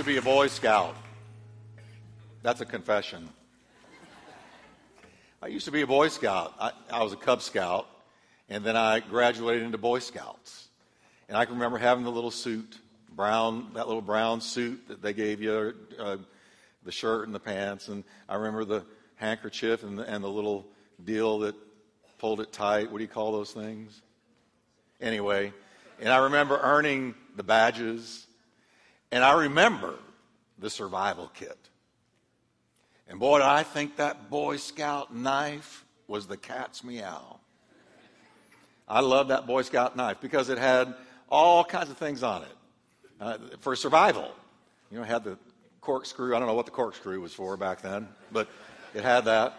to be a Boy Scout. That's a confession. I used to be a Boy Scout. I was a Cub Scout, and then I graduated into Boy Scouts. And I can remember having the little suit, that little brown suit that they gave you, the shirt and the pants. And I remember the handkerchief and the little deal that pulled it tight. What do you call those things? Anyway, and I remember earning the badges. And I remember the survival kit. And boy, did I think that Boy Scout knife was the cat's meow. I loved that Boy Scout knife because it had all kinds of things on it for survival. You know, it had the corkscrew. I don't know what the corkscrew was for back then, but it had that.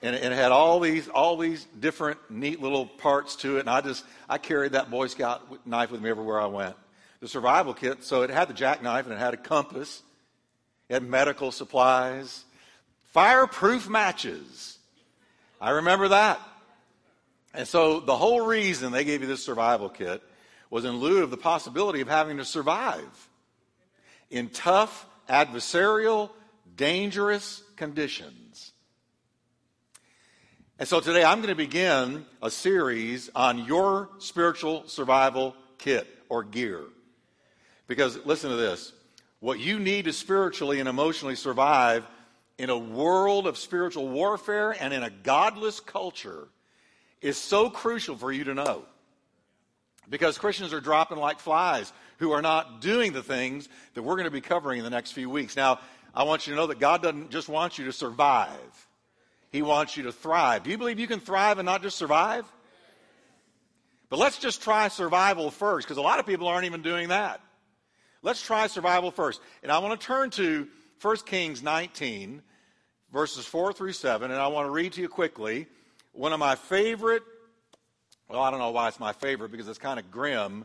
And it had all these different neat little parts to it. And I carried that Boy Scout knife with me everywhere I went. The survival kit, so it had the jackknife and it had a compass. It had medical supplies, fireproof matches. I remember that. And so the whole reason they gave you this survival kit was in lieu of the possibility of having to survive in tough, adversarial, dangerous conditions. And so today I'm going to begin a series on your spiritual survival kit or gear. Because listen to this. What you need to spiritually and emotionally survive in a world of spiritual warfare and in a godless culture is so crucial for you to know. Because Christians are dropping like flies who are not doing the things that we're going to be covering in the next few weeks. Now, I want you to know that God doesn't just want you to survive. He wants you to thrive. Do you believe you can thrive and not just survive? But let's just try survival first, because a lot of people aren't even doing that. Let's try survival first. And I want to turn to 1 Kings 19, verses 4 through 7, and I want to read to you quickly one of my favorite, well, I don't know why it's my favorite because it's kind of grim,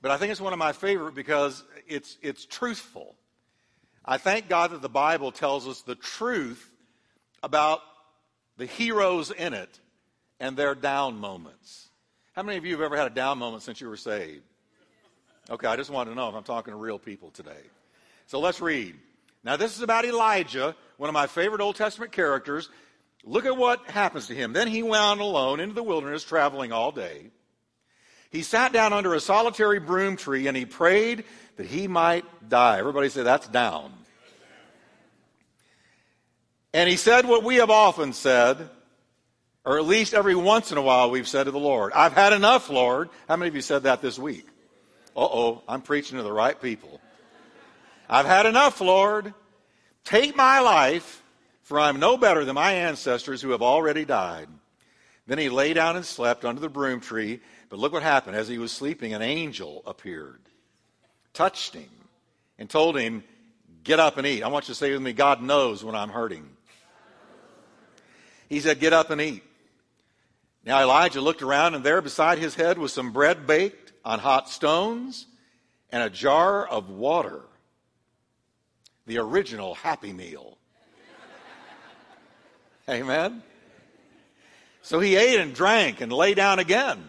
but I think it's one of my favorite because it's truthful. I thank God that the Bible tells us the truth about the heroes in it and their down moments. How many of you have ever had a down moment since you were saved? Okay, I just wanted to know if I'm talking to real people today. So let's read. Now, this is about Elijah, one of my favorite Old Testament characters. Look at what happens to him. Then he went on alone into the wilderness, traveling all day. He sat down under a solitary broom tree, and he prayed that he might die. Everybody say, that's down. And he said what we have often said, or at least every once in a while we've said to the Lord, I've had enough, Lord. How many of you said that this week? Uh-oh, I'm preaching to the right people. I've had enough, Lord. Take my life, for I'm no better than my ancestors who have already died. Then he lay down and slept under the broom tree. But look what happened. As he was sleeping, an angel appeared, touched him, and told him, get up and eat. I want you to say with me, God knows when I'm hurting. He said, get up and eat. Now Elijah looked around, and there beside his head was some bread baked on hot stones, and a jar of water, the original Happy Meal. Amen? So he ate and drank and lay down again.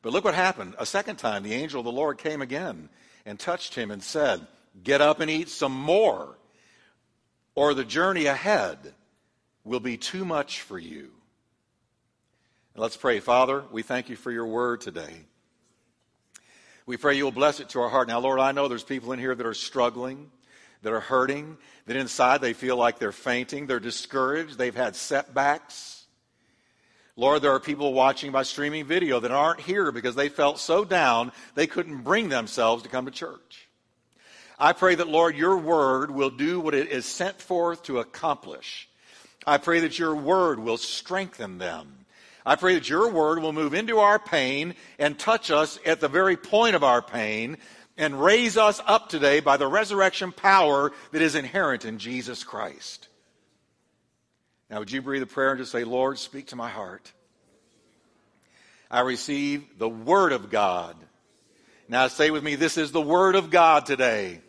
But look what happened. A second time, the angel of the Lord came again and touched him and said, get up and eat some more, or the journey ahead will be too much for you. And let's pray. Father, we thank you for your word today. We pray you'll bless it to our heart. Now, Lord, I know there's people in here that are struggling, that are hurting, that inside they feel like they're fainting, they're discouraged, they've had setbacks. Lord, there are people watching by streaming video that aren't here because they felt so down they couldn't bring themselves to come to church. I pray that, Lord, your word will do what it is sent forth to accomplish. I pray that your word will strengthen them. I pray that your word will move into our pain and touch us at the very point of our pain and raise us up today by the resurrection power that is inherent in Jesus Christ. Now, would you breathe a prayer and just say, Lord, speak to my heart. I receive the word of God. Now say with me, this is the word of God today.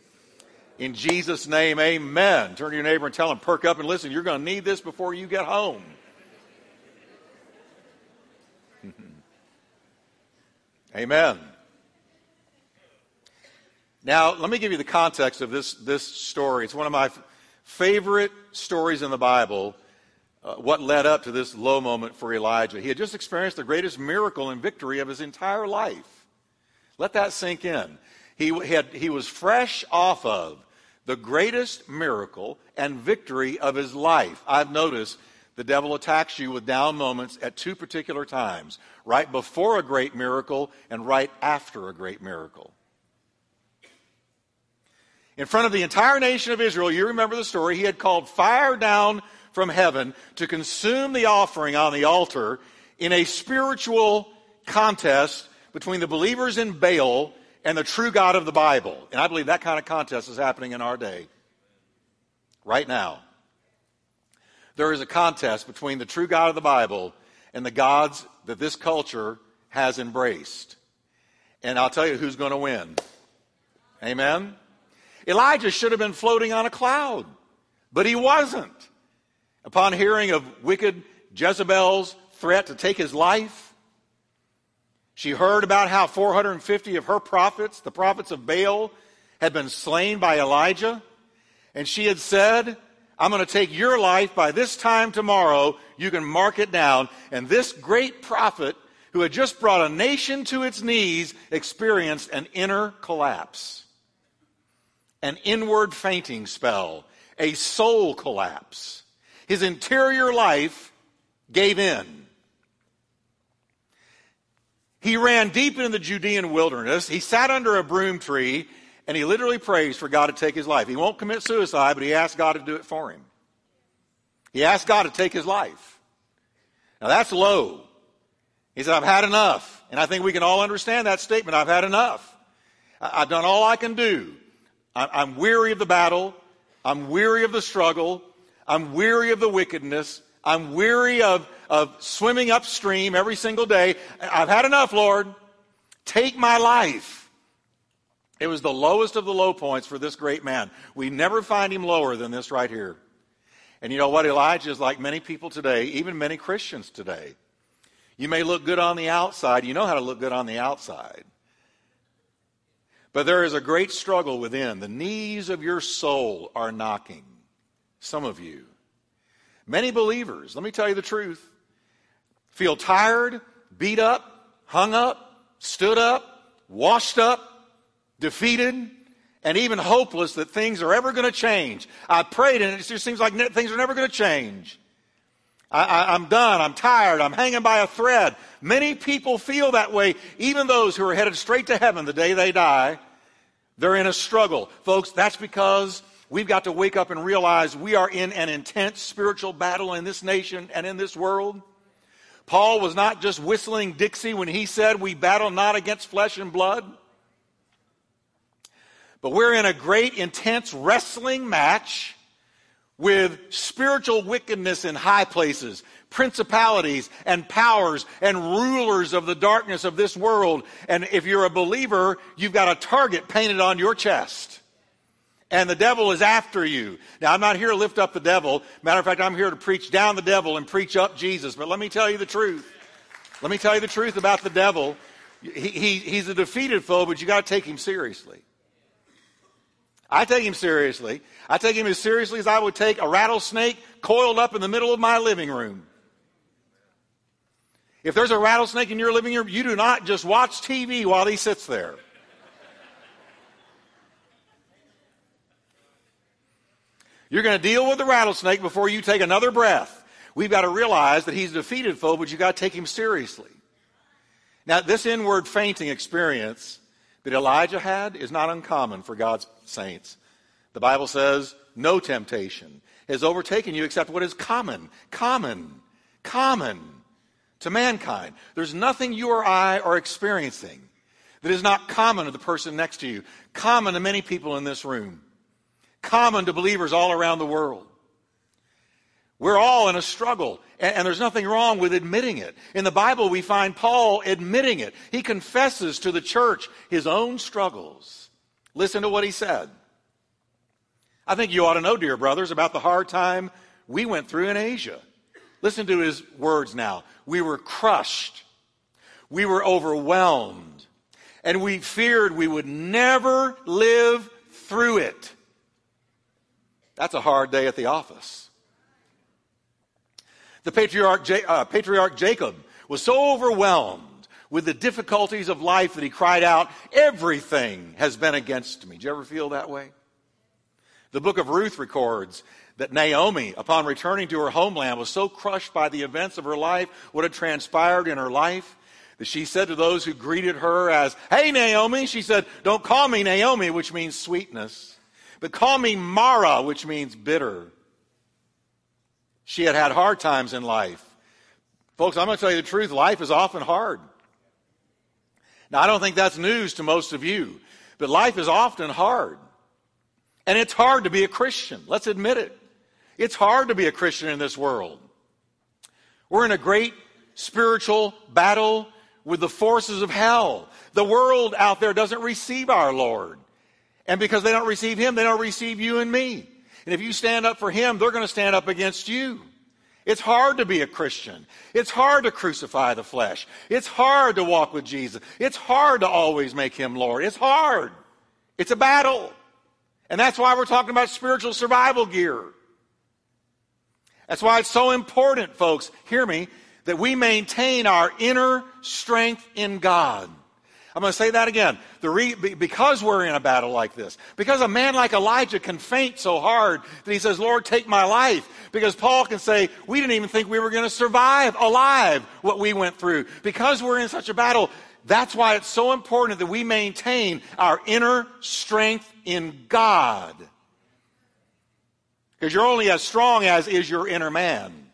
In Jesus' name, amen. Turn to your neighbor and tell him, perk up and listen. You're going to need this before you get home. Amen. Now, let me give you the context of this story. It's one of my favorite stories in the Bible, what led up to this low moment for Elijah. He had just experienced the greatest miracle and victory of his entire life. Let that sink in. He was fresh off of the greatest miracle and victory of his life. I've noticed the devil attacks you with down moments at two particular times, right before a great miracle and right after a great miracle. In front of the entire nation of Israel, you remember the story, he had called fire down from heaven to consume the offering on the altar in a spiritual contest between the believers in Baal and the true God of the Bible. And I believe that kind of contest is happening in our day. Right now. There is a contest between the true God of the Bible and the gods that this culture has embraced. And I'll tell you who's going to win. Amen? Elijah should have been floating on a cloud, but he wasn't. Upon hearing of wicked Jezebel's threat to take his life, she heard about how 450 of her prophets, the prophets of Baal, had been slain by Elijah. And she had said, I'm going to take your life by this time tomorrow. You can mark it down. And this great prophet who had just brought a nation to its knees experienced an inner collapse, an inward fainting spell, a soul collapse. His interior life gave in. He ran deep into the Judean wilderness. He sat under a broom tree, and he literally prays for God to take his life. He won't commit suicide, but he asked God to do it for him. He asked God to take his life. Now that's low. He said, I've had enough. And I think we can all understand that statement. I've had enough. I've done all I can do. I'm weary of the battle. I'm weary of the struggle. I'm weary of the wickedness. I'm weary of swimming upstream every single day. I've had enough, Lord. Take my life. It was the lowest of the low points for this great man. We never find him lower than this right here. And you know what? Elijah is like many people today, even many Christians today. You may look good on the outside. You know how to look good on the outside. But there is a great struggle within. The knees of your soul are knocking. Some of you. Many believers, let me tell you the truth, feel tired, beat up, hung up, stood up, washed up, defeated, and even hopeless that things are ever going to change. I prayed, and it just seems like things are never going to change. I'm done. I'm tired. I'm hanging by a thread. Many people feel that way, even those who are headed straight to heaven the day they die. They're in a struggle. Folks, that's because we've got to wake up and realize we are in an intense spiritual battle in this nation and in this world. Paul was not just whistling Dixie when he said, we battle not against flesh and blood. But we're in a great, intense wrestling match with spiritual wickedness in high places, principalities and powers and rulers of the darkness of this world. And if you're a believer, you've got a target painted on your chest. And the devil is after you. Now, I'm not here to lift up the devil. Matter of fact, I'm here to preach down the devil and preach up Jesus. But let me tell you the truth. Let me tell you the truth about the devil. He's a defeated foe, but you got to take him seriously. I take him seriously. I take him as seriously as I would take a rattlesnake coiled up in the middle of my living room. If there's a rattlesnake in your living room, you do not just watch TV while he sits there. You're going to deal with the rattlesnake before you take another breath. We've got to realize that he's a defeated foe, but you've got to take him seriously. Now, this inward fainting experience that Elijah had is not uncommon for God's saints. The Bible says, no temptation has overtaken you except what is common to mankind. There's nothing you or I are experiencing that is not common to the person next to you, common to many people in this room, common to believers all around the world. We're all in a struggle, and there's nothing wrong with admitting it. In the Bible, we find Paul admitting it. He confesses to the church his own struggles. Listen to what he said. I think you ought to know, dear brothers, about the hard time we went through in Asia. Listen to his words now. We were crushed. We were overwhelmed. and we feared we would never live through it. That's a hard day at the office. The patriarch Jacob was so overwhelmed with the difficulties of life that he cried out, "Everything has been against me." Did you ever feel that way? The book of Ruth records that Naomi, upon returning to her homeland, was so crushed by the events of her life, what had transpired in her life, that she said to those who greeted her as, "Hey, Naomi," she said, "Don't call me Naomi," which means sweetness, "but call me Mara," which means bitter. She had had hard times in life. Folks, I'm going to tell you the truth. Life is often hard. Now, I don't think that's news to most of you, but life is often hard. And it's hard to be a Christian. Let's admit it. It's hard to be a Christian in this world. We're in a great spiritual battle with the forces of hell. The world out there doesn't receive our Lord. And because they don't receive Him, they don't receive you and me. And if you stand up for Him, they're going to stand up against you. It's hard to be a Christian. It's hard to crucify the flesh. It's hard to walk with Jesus. It's hard to always make Him Lord. It's hard. It's a battle. And that's why we're talking about spiritual survival gear. That's why it's so important, folks, hear me, that we maintain our inner strength in God. I'm going to say that again. Because we're in a battle like this, because a man like Elijah can faint so hard that he says, "Lord, take my life." Because Paul can say, "We didn't even think we were going to survive alive what we went through." Because we're in such a battle, that's why it's so important that we maintain our inner strength in God. Because you're only as strong as is your inner man.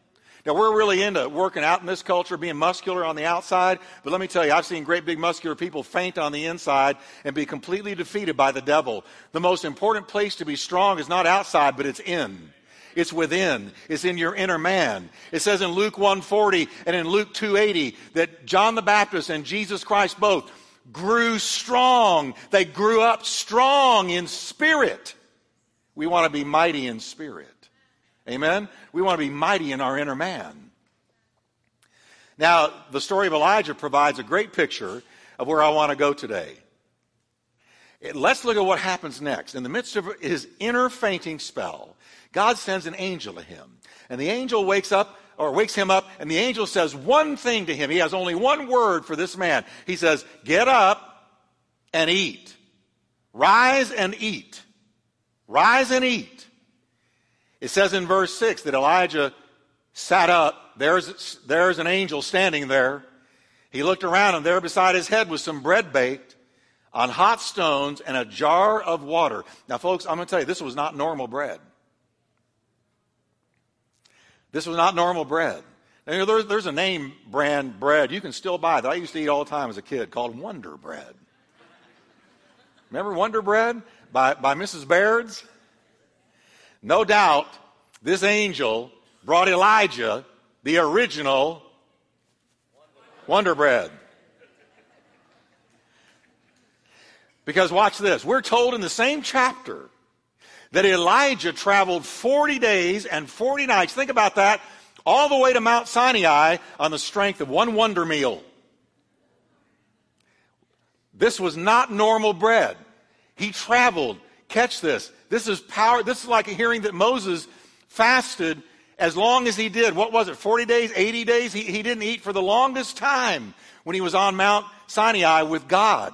Now, we're really into working out in this culture, being muscular on the outside. But let me tell you, I've seen great big muscular people faint on the inside and be completely defeated by the devil. The most important place to be strong is not outside, but it's in. It's within. It's in your inner man. It says in Luke 1:40 and in Luke 2:80 that John the Baptist and Jesus Christ both grew strong. They grew up strong in spirit. We want to be mighty in spirit. Amen? We want to be mighty in our inner man. Now, the story of Elijah provides a great picture of where I want to go today. Let's look at what happens next. In the midst of his inner fainting spell, God sends an angel to him. And the angel wakes him up, and the angel says one thing to him. He has only one word for this man. He says, "Get up and eat. Rise and eat. Rise and eat." It says in verse 6 that Elijah sat up. There's an angel standing there. He looked around, and there beside his head was some bread baked on hot stones and a jar of water. Now, folks, I'm going to tell you, this was not normal bread. This was not normal bread. Now, you know, there's a name brand bread you can still buy that I used to eat all the time as a kid called Wonder Bread. Remember Wonder Bread by Mrs. Baird's? No doubt, this angel brought Elijah the original Wonder Bread. Because watch this. We're told in the same chapter that Elijah traveled 40 days and 40 nights. Think about that. All the way to Mount Sinai on the strength of one wonder meal. This was not normal bread. He traveled. Catch this. This is power. This is like a hearing that Moses fasted as long as he did. What was it, 40 days, 80 days? He didn't eat for the longest time when he was on Mount Sinai with God,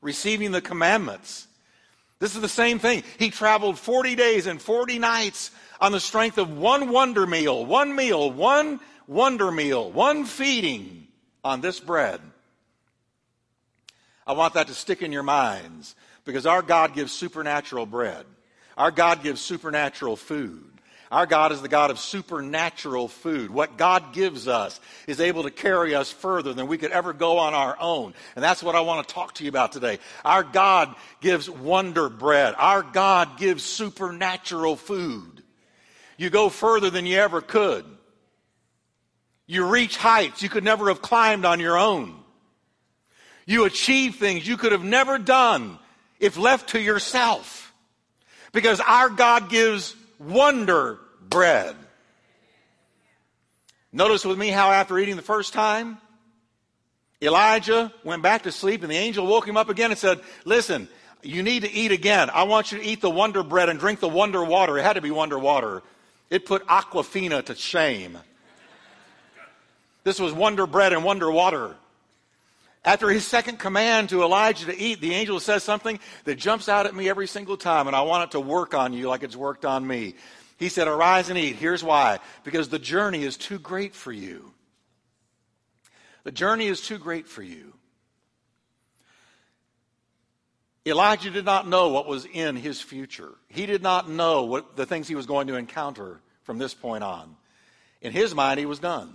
receiving the commandments. This is the same thing. He traveled 40 days and 40 nights on the strength of one wonder meal, one meal, one wonder meal, one feeding on this bread. I want that to stick in your minds because our God gives supernatural bread. Our God gives supernatural food. Our God is the God of supernatural food. What God gives us is able to carry us further than we could ever go on our own. And that's what I want to talk to you about today. Our God gives wonder bread. Our God gives supernatural food. You go further than you ever could. You reach heights you could never have climbed on your own. You achieve things you could have never done if left to yourself. Because our God gives wonder bread. Notice with me how after eating the first time, Elijah went back to sleep, and the angel woke him up again and said, listen, you need to eat again. I want you to eat the wonder bread and drink the wonder water. It had to be wonder water. It put Aquafina to shame. This was wonder bread and wonder water. After his second command to Elijah to eat, the angel says something that jumps out at me every single time, and I want it to work on you like it's worked on me. He said, arise and eat. Here's why. Because the journey is too great for you. The journey is too great for you. Elijah did not know what was in his future. He did not know what the things he was going to encounter from this point on. In his mind, he was done.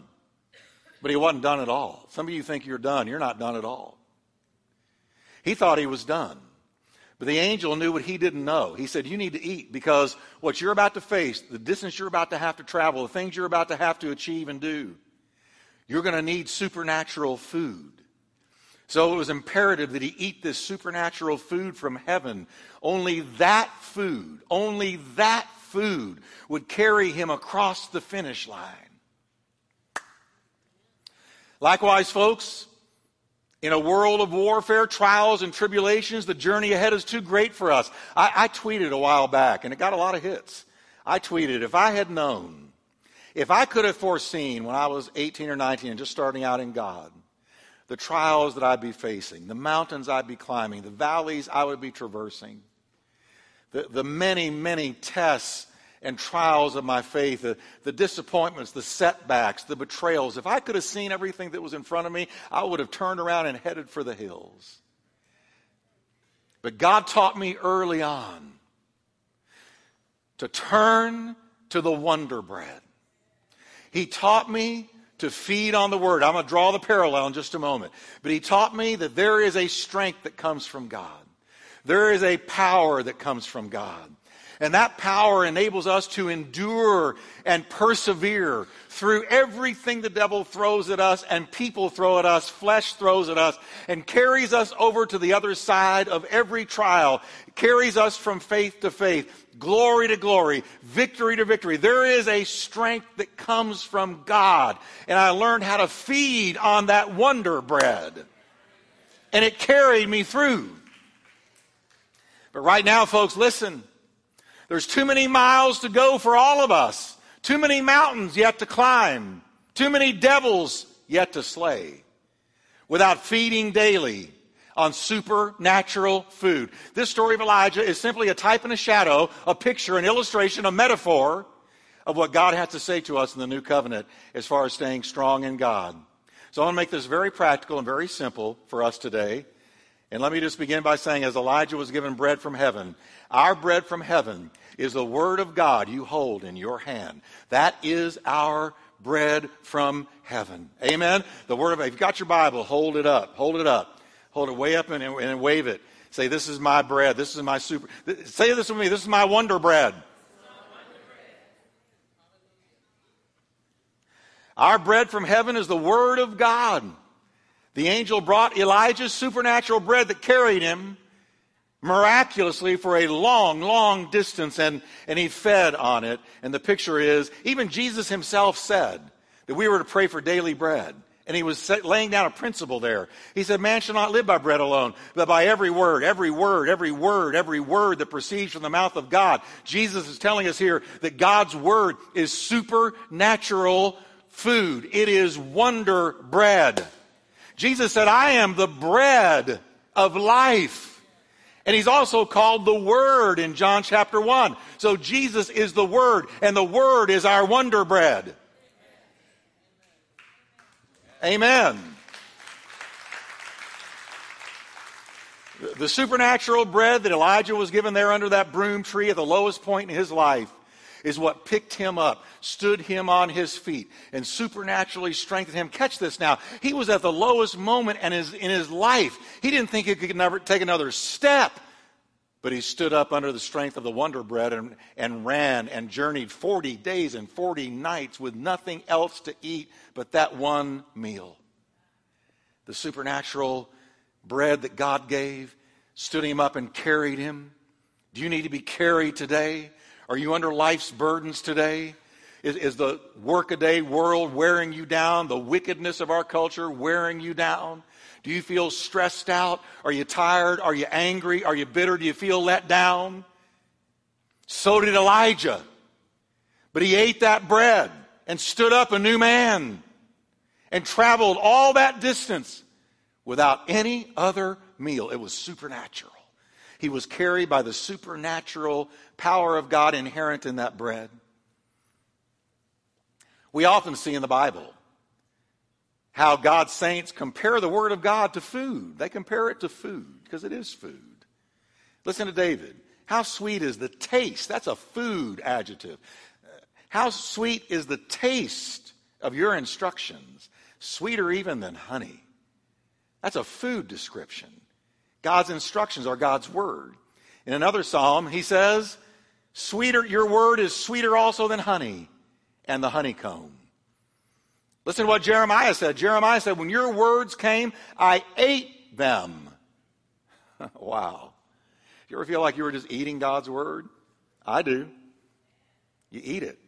But he wasn't done at all. Some of you think you're done. You're not done at all. He thought he was done. But the angel knew what he didn't know. He said, you need to eat, because what you're about to face, the distance you're about to have to travel, the things you're about to have to achieve and do, you're going to need supernatural food. So it was imperative that he eat this supernatural food from heaven. Only that food would carry him across the finish line. Likewise, folks, in a world of warfare, trials, and tribulations, the journey ahead is too great for us. I tweeted a while back, and it got a lot of hits. I tweeted, if I had known, if I could have foreseen when I was 18 or 19 and just starting out in God, the trials that I'd be facing, the mountains I'd be climbing, the valleys I would be traversing, the many, many tests and trials of my faith, the disappointments, the setbacks, the betrayals, if I could have seen everything that was in front of me, I would have turned around and headed for the hills. But God taught me early on to turn to the wonder bread. He taught me to feed on the Word. I'm going to draw the parallel in just a moment. But he taught me that there is a strength that comes from God. There is a power that comes from God. And that power enables us to endure and persevere through everything the devil throws at us and people throw at us, flesh throws at us, and carries us over to the other side of every trial. It carries us from faith to faith. Glory to glory, victory to victory. There is a strength that comes from God. And I learned how to feed on that wonder bread. And it carried me through. But right now, folks, listen. There's too many miles to go for all of us. Too many mountains yet to climb. Too many devils yet to slay. Without feeding daily on supernatural food. This story of Elijah is simply a type and a shadow, a picture, an illustration, a metaphor of what God has to say to us in the new covenant as far as staying strong in God. So I want to make this very practical and very simple for us today. And let me just begin by saying, as Elijah was given bread from heaven, our bread from heaven is the word of God you hold in your hand. That is our bread from heaven. Amen? The word of God. If you've got your Bible, hold it up. Hold it up. Hold it way up and wave it. Say, this is my bread. This is my super. Say this with me. This is my wonder bread. Our bread from heaven is the word of God. The angel brought Elijah's supernatural bread that carried him miraculously for a long, long distance, and he fed on it. And the picture is, even Jesus himself said that we were to pray for daily bread. And he was laying down a principle there. He said, man shall not live by bread alone, but by every word, every word, every word, every word that proceeds from the mouth of God. Jesus is telling us here that God's word is supernatural food. It is wonder bread. Jesus said, I am the bread of life. And he's also called the Word in John chapter 1. So Jesus is the Word, and the Word is our wonder bread. Amen. The supernatural bread that Elijah was given there under that broom tree at the lowest point in his life is what picked him up, stood him on his feet, and supernaturally strengthened him. Catch this now. He was at the lowest moment in his life. He didn't think he could never take another step, but he stood up under the strength of the wonder bread and ran and journeyed 40 days and 40 nights with nothing else to eat but that one meal. The supernatural bread that God gave stood him up and carried him. Do you need to be carried today? Are you under life's burdens today? Is the workaday world wearing you down? The wickedness of our culture wearing you down? Do you feel stressed out? Are you tired? Are you angry? Are you bitter? Do you feel let down? So did Elijah. But he ate that bread and stood up a new man and traveled all that distance without any other meal. It was supernatural. He was carried by the supernatural power of God inherent in that bread. We often see in the Bible how God's saints compare the Word of God to food. They compare it to food because it is food. Listen to David. How sweet is the taste? That's a food adjective. How sweet is the taste of your instructions? Sweeter even than honey. That's a food description. God's instructions are God's word. In another psalm, he says, "Sweeter, your word is sweeter also than honey and the honeycomb." Listen to what Jeremiah said. Jeremiah said, "When your words came, I ate them." Wow. You ever feel like you were just eating God's word? I do. You eat it.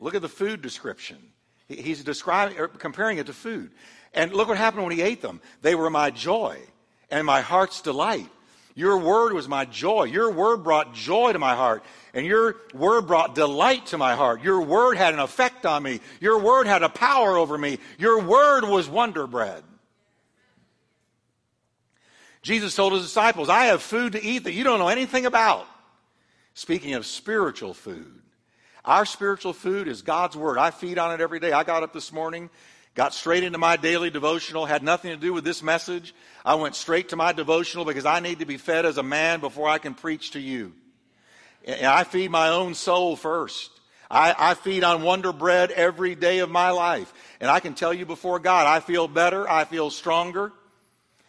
Look at the food description. He's describing, or comparing it to food. And look what happened when he ate them. They were my joy and my heart's delight. Your word was my joy. Your word brought joy to my heart. And your word brought delight to my heart. Your word had an effect on me. Your word had a power over me. Your word was wonder bread. Jesus told his disciples, "I have food to eat that you don't know anything about." Speaking of spiritual food, our spiritual food is God's word. I feed on it every day. I got up this morning, got straight into my daily devotional, had nothing to do with this message. I went straight to my devotional because I need to be fed as a man before I can preach to you. And I feed my own soul first. I feed on wonder bread every day of my life. And I can tell you before God, I feel better, I feel stronger.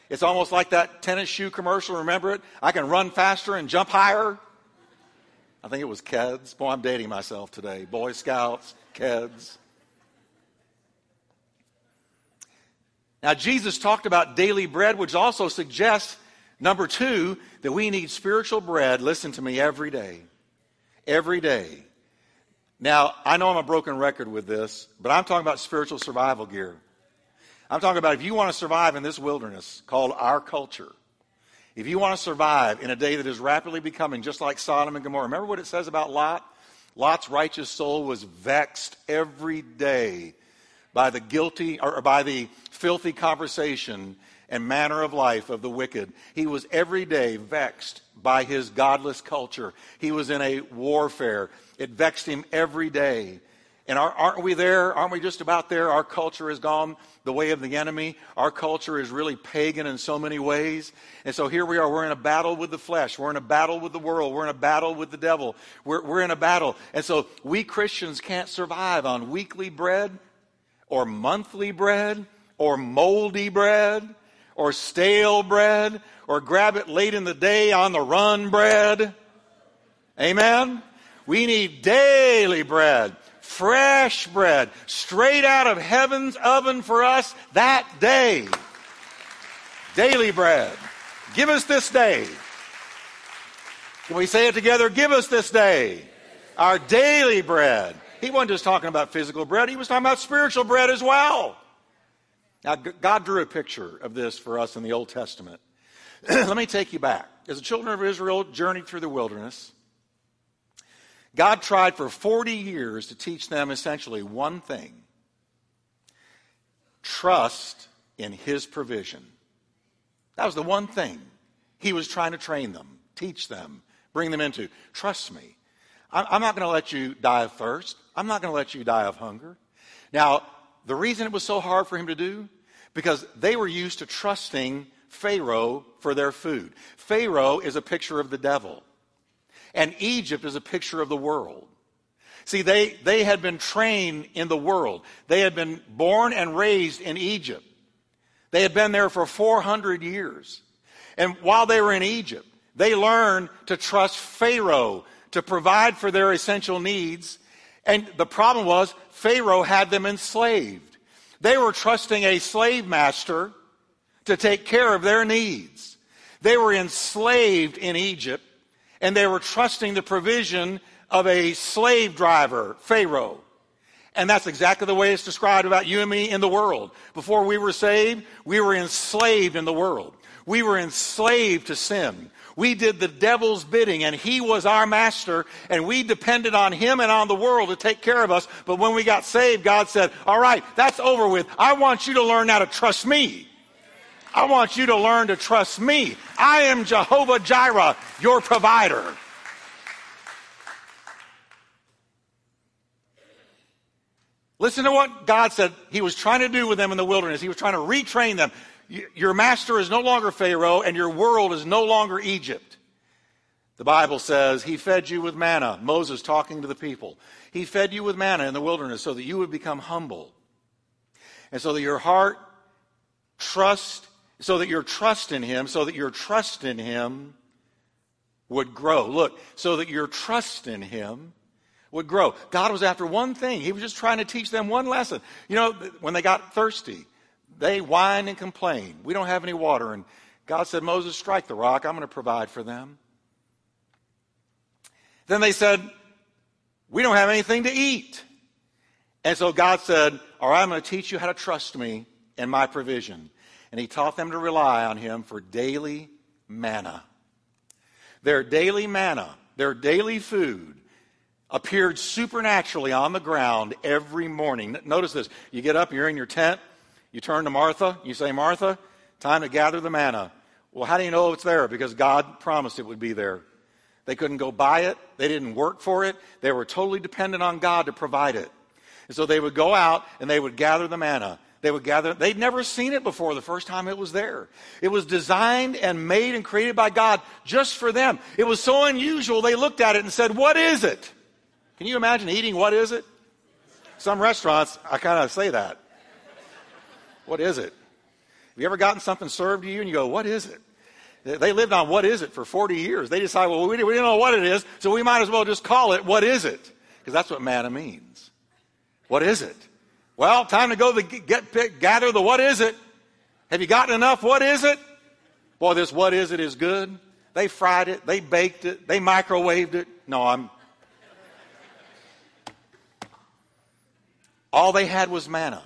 It's almost like that tennis shoe commercial, remember it? I can run faster and jump higher. I think it was Keds. Boy, I'm dating myself today. Boy Scouts, Keds. Now, Jesus talked about daily bread, which also suggests, number two, that we need spiritual bread, listen to me, every day. Every day. Now, I know I'm a broken record with this, but I'm talking about spiritual survival gear. I'm talking about if you want to survive in this wilderness called our culture, if you want to survive in a day that is rapidly becoming just like Sodom and Gomorrah, remember what it says about Lot? Lot's righteous soul was vexed every day by the guilty or by the filthy conversation and manner of life of the wicked. He was every day vexed by his godless culture. He was in a warfare. It vexed him every day. And aren't we there? Aren't we just about there? Our culture has gone the way of the enemy. Our culture is really pagan in so many ways. And so here we are. We're in a battle with the flesh. We're in a battle with the world. We're in a battle with the devil. We're in a battle. And so we Christians can't survive on weekly bread, or monthly bread, or moldy bread, or stale bread, or grab it late in the day on the run bread. Amen? We need daily bread, fresh bread, straight out of heaven's oven for us that day. Daily bread. Give us this day. Can we say it together? Give us this day our daily bread. He wasn't just talking about physical bread. He was talking about spiritual bread as well. Now, God drew a picture of this for us in the Old Testament. Let me take you back. As the children of Israel journeyed through the wilderness, God tried for 40 years to teach them essentially one thing. Trust in His provision. That was the one thing He was trying to train them, teach them, bring them into. Trust me. I'm not going to let you die of thirst. I'm not going to let you die of hunger. Now, the reason it was so hard for him to do, because they were used to trusting Pharaoh for their food. Pharaoh is a picture of the devil. And Egypt is a picture of the world. See, they had been trained in the world. They had been born and raised in Egypt. They had been there for 400 years. And while they were in Egypt, they learned to trust Pharaoh to provide for their essential needs. And the problem was Pharaoh had them enslaved. They were trusting a slave master to take care of their needs. They were enslaved in Egypt, and they were trusting the provision of a slave driver, Pharaoh. And that's exactly the way it's described about you and me in the world. Before we were saved, we were enslaved in the world. We were enslaved to sin. We did the devil's bidding, and he was our master, and we depended on him and on the world to take care of us. But when we got saved, God said, all right, that's over with. I want you to learn how to trust me. I want you to learn to trust me. I am Jehovah Jireh, your provider. Listen to what God said he was trying to do with them in the wilderness. He was trying to retrain them. Your master is no longer Pharaoh, and your world is no longer Egypt. The Bible says he fed you with manna. Moses talking to the people. He fed you with manna in the wilderness so that you would become humble. And so that your trust in him would grow. Look, so that your trust in him would grow. God was after one thing. He was just trying to teach them one lesson. You know, when they got thirsty, they whined and complained. We don't have any water. And God said, Moses, strike the rock. I'm going to provide for them. Then they said, we don't have anything to eat. And so God said, all right, I'm going to teach you how to trust me in my provision. And he taught them to rely on him for daily manna. Their daily manna, their daily food, appeared supernaturally on the ground every morning. Notice this. You get up, you're in your tent. You turn to Martha, you say, Martha, time to gather the manna. Well, how do you know it's there? Because God promised it would be there. They couldn't go buy it. They didn't work for it. They were totally dependent on God to provide it. And so they would go out and they would gather the manna. They'd never seen it before the first time it was there. It was designed and made and created by God just for them. It was so unusual they looked at it and said, what is it? Can you imagine eating what is it? Some restaurants, I kind of say that. What is it? Have you ever gotten something served to you and you go, what is it? They lived on what is it for 40 years. They decide, well, we didn't know what it is, so we might as well just call it what is it? Because that's what manna means. What is it? Well, time to go gather the what is it. Have you gotten enough what is it? Boy, this what is it is good. They fried it. They baked it. They microwaved it. All they had was manna.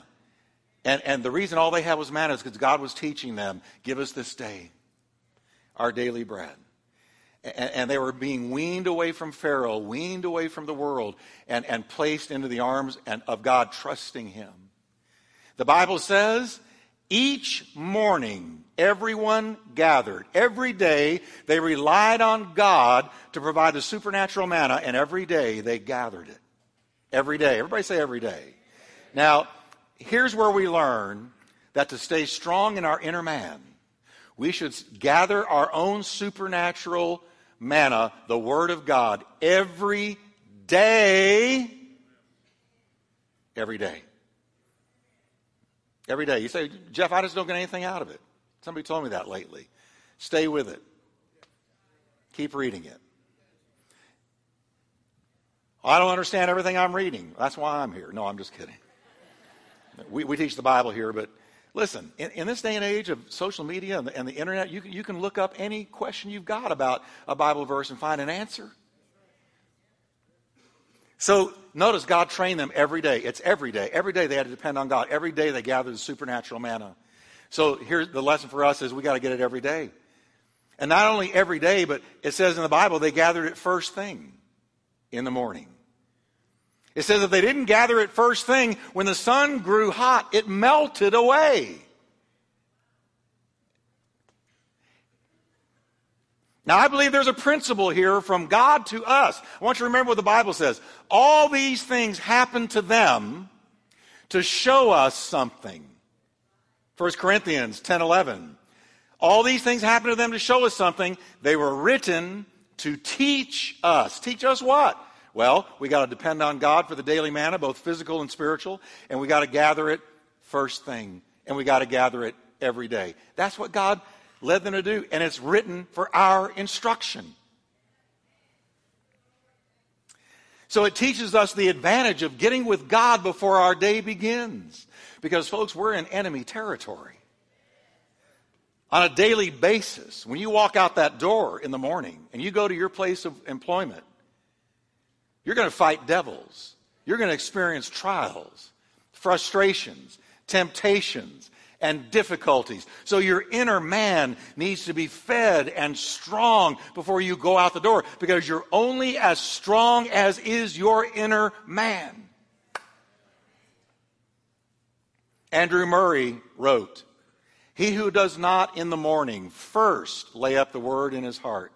And the reason all they had was manna is because God was teaching them, give us this day our daily bread. And they were being weaned away from Pharaoh, weaned away from the world, and placed into the arms of God, trusting him. The Bible says, each morning, everyone gathered. Every day, they relied on God to provide the supernatural manna, and every day they gathered it. Every day. Everybody say every day. Now, here's where we learn that to stay strong in our inner man, we should gather our own supernatural manna, the Word of God, every day. Every day. Every day. You say, Jeff, I just don't get anything out of it. Somebody told me that lately. Stay with it. Keep reading it. I don't understand everything I'm reading. That's why I'm here. No, I'm just kidding. We teach the Bible here, but listen, in this day and age of social media and the internet, you can look up any question you've got about a Bible verse and find an answer. So notice God trained them every day. It's every day. Every day they had to depend on God. Every day they gathered the supernatural manna. So here's the lesson for us is we got to get it every day. And not only every day, but it says in the Bible they gathered it first thing in the morning. It says that they didn't gather it first thing. When the sun grew hot, it melted away. Now, I believe there's a principle here from God to us. I want you to remember what the Bible says. All these things happened to them to show us something. 1 Corinthians 10:11. All these things happened to them to show us something. They were written to teach us. Teach us what? Well, we got to depend on God for the daily manna, both physical and spiritual, and we got to gather it first thing, and we got to gather it every day. That's what God led them to do, and it's written for our instruction. So it teaches us the advantage of getting with God before our day begins, because, folks, we're in enemy territory. On a daily basis, when you walk out that door in the morning and you go to your place of employment, you're going to fight devils. You're going to experience trials, frustrations, temptations, and difficulties. So your inner man needs to be fed and strong before you go out the door, because you're only as strong as is your inner man. Andrew Murray wrote, "He who does not in the morning first lay up the word in his heart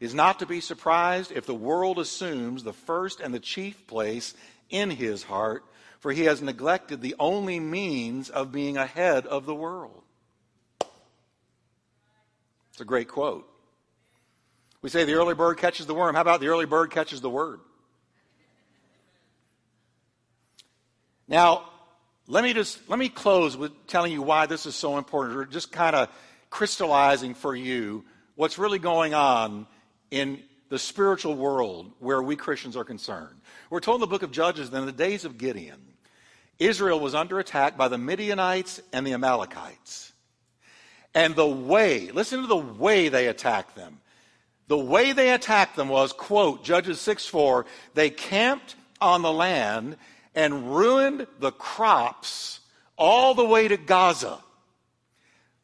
is not to be surprised if the world assumes the first and the chief place in his heart, for he has neglected the only means of being ahead of the world." It's a great quote. We say the early bird catches the worm. How about the early bird catches the word? Now, let me close with telling you why this is so important. We're just kind of crystallizing for you what's really going on in the spiritual world where we Christians are concerned. We're told in the book of Judges that in the days of Gideon, Israel was under attack by the Midianites and the Amalekites. And the way, listen to the way they attacked them. The way they attacked them was, quote, Judges 6:4, they camped on the land and ruined the crops all the way to Gaza.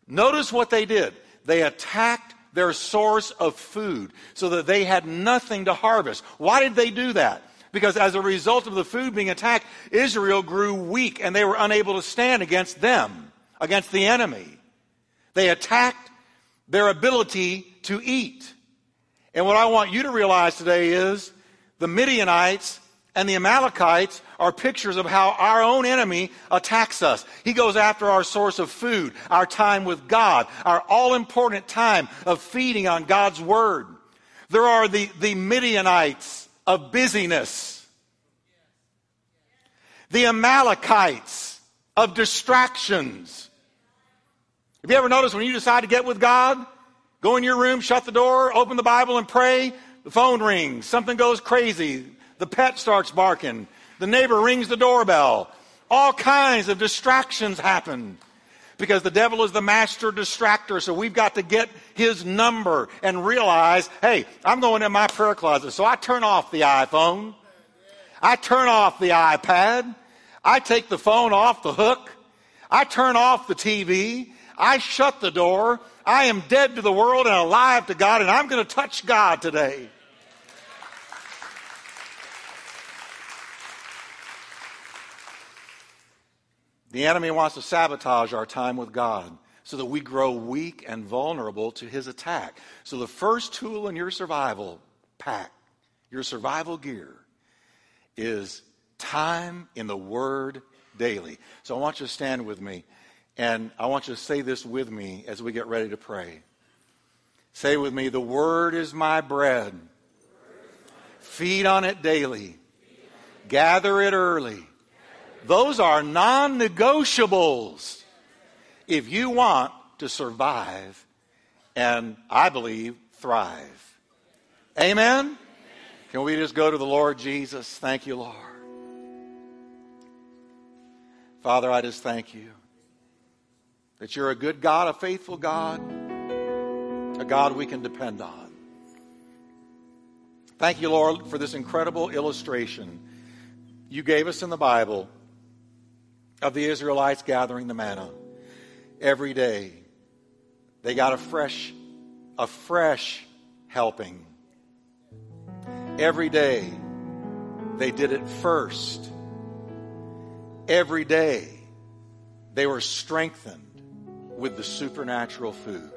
Notice what they did. They attacked their source of food so that they had nothing to harvest. Why did they do that? Because as a result of the food being attacked, Israel grew weak and they were unable to stand against them, against the enemy. They attacked their ability to eat. And what I want you to realize today is the Midianites and the Amalekites are pictures of how our own enemy attacks us. He goes after our source of food, our time with God, our all-important time of feeding on God's word. There are the Midianites of busyness, the Amalekites of distractions. Have you ever noticed when you decide to get with God, go in your room, shut the door, open the Bible and pray, the phone rings, something goes crazy, the pet starts barking, the neighbor rings the doorbell. All kinds of distractions happen because the devil is the master distractor. So we've got to get his number and realize, hey, I'm going in my prayer closet. So I turn off the iPhone. I turn off the iPad. I take the phone off the hook. I turn off the TV. I shut the door. I am dead to the world and alive to God, and I'm going to touch God today. The enemy wants to sabotage our time with God so that we grow weak and vulnerable to his attack. So the first tool in your survival pack, your survival gear, is time in the Word daily. So I want you to stand with me, and I want you to say this with me as we get ready to pray. Say with me, the Word is my bread. Feed on it daily. Gather it early. Those are non-negotiables if you want to survive and, I believe, thrive. Amen? Amen? Can we just go to the Lord Jesus? Thank you, Lord. Father, I just thank you that you're a good God, a faithful God, a God we can depend on. Thank you, Lord, for this incredible illustration you gave us in the Bible of the Israelites gathering the manna every day. They got a fresh helping. Every day they did it first. Every day they were strengthened with the supernatural food.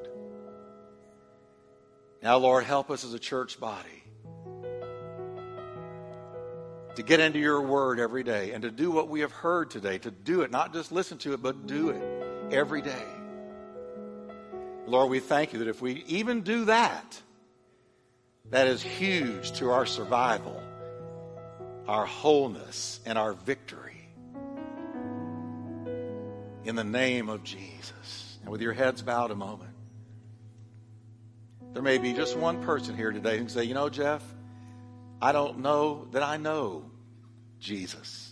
Now, Lord, help us as a church body to get into your word every day and to do what we have heard today, to do it, not just listen to it, but do it every day. Lord, we thank you that if we even do that, that is huge to our survival, our wholeness, and our victory. In the name of Jesus. And with your heads bowed a moment, there may be just one person here today who can say, you know, Jeff, I don't know that I know Jesus.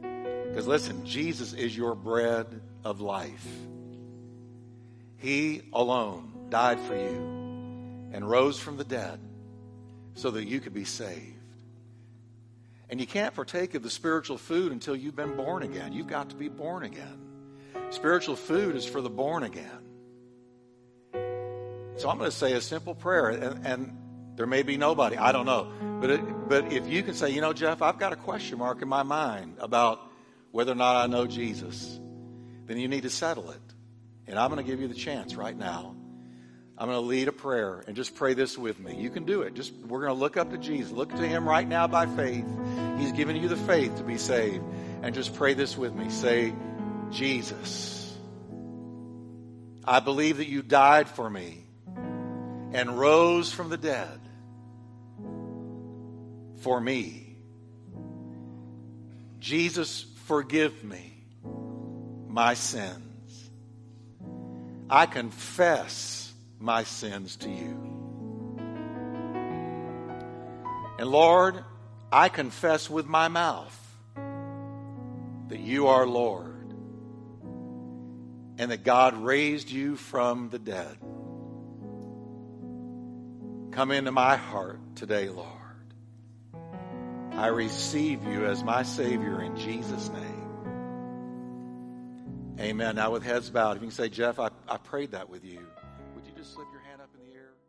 Because listen, Jesus is your bread of life. He alone died for you and rose from the dead so that you could be saved. And you can't partake of the spiritual food until you've been born again. You've got to be born again. Spiritual food is for the born again. So I'm going to say a simple prayer, and there may be nobody, I don't know. But if you can say, you know, Jeff, I've got a question mark in my mind about whether or not I know Jesus, then you need to settle it. And I'm going to give you the chance right now. I'm going to lead a prayer, and just pray this with me. You can do it. Just, we're going to look up to Jesus. Look to him right now by faith. He's given you the faith to be saved. And just pray this with me. Say, Jesus, I believe that you died for me and rose from the dead for me. Jesus, forgive me my sins. I confess my sins to you. And Lord, I confess with my mouth that you are Lord and that God raised you from the dead. Come into my heart today, Lord. I receive you as my Savior in Jesus' name. Amen. Now with heads bowed, if you can say, Jeff, I prayed that with you. Would you just slip your hand up in the air?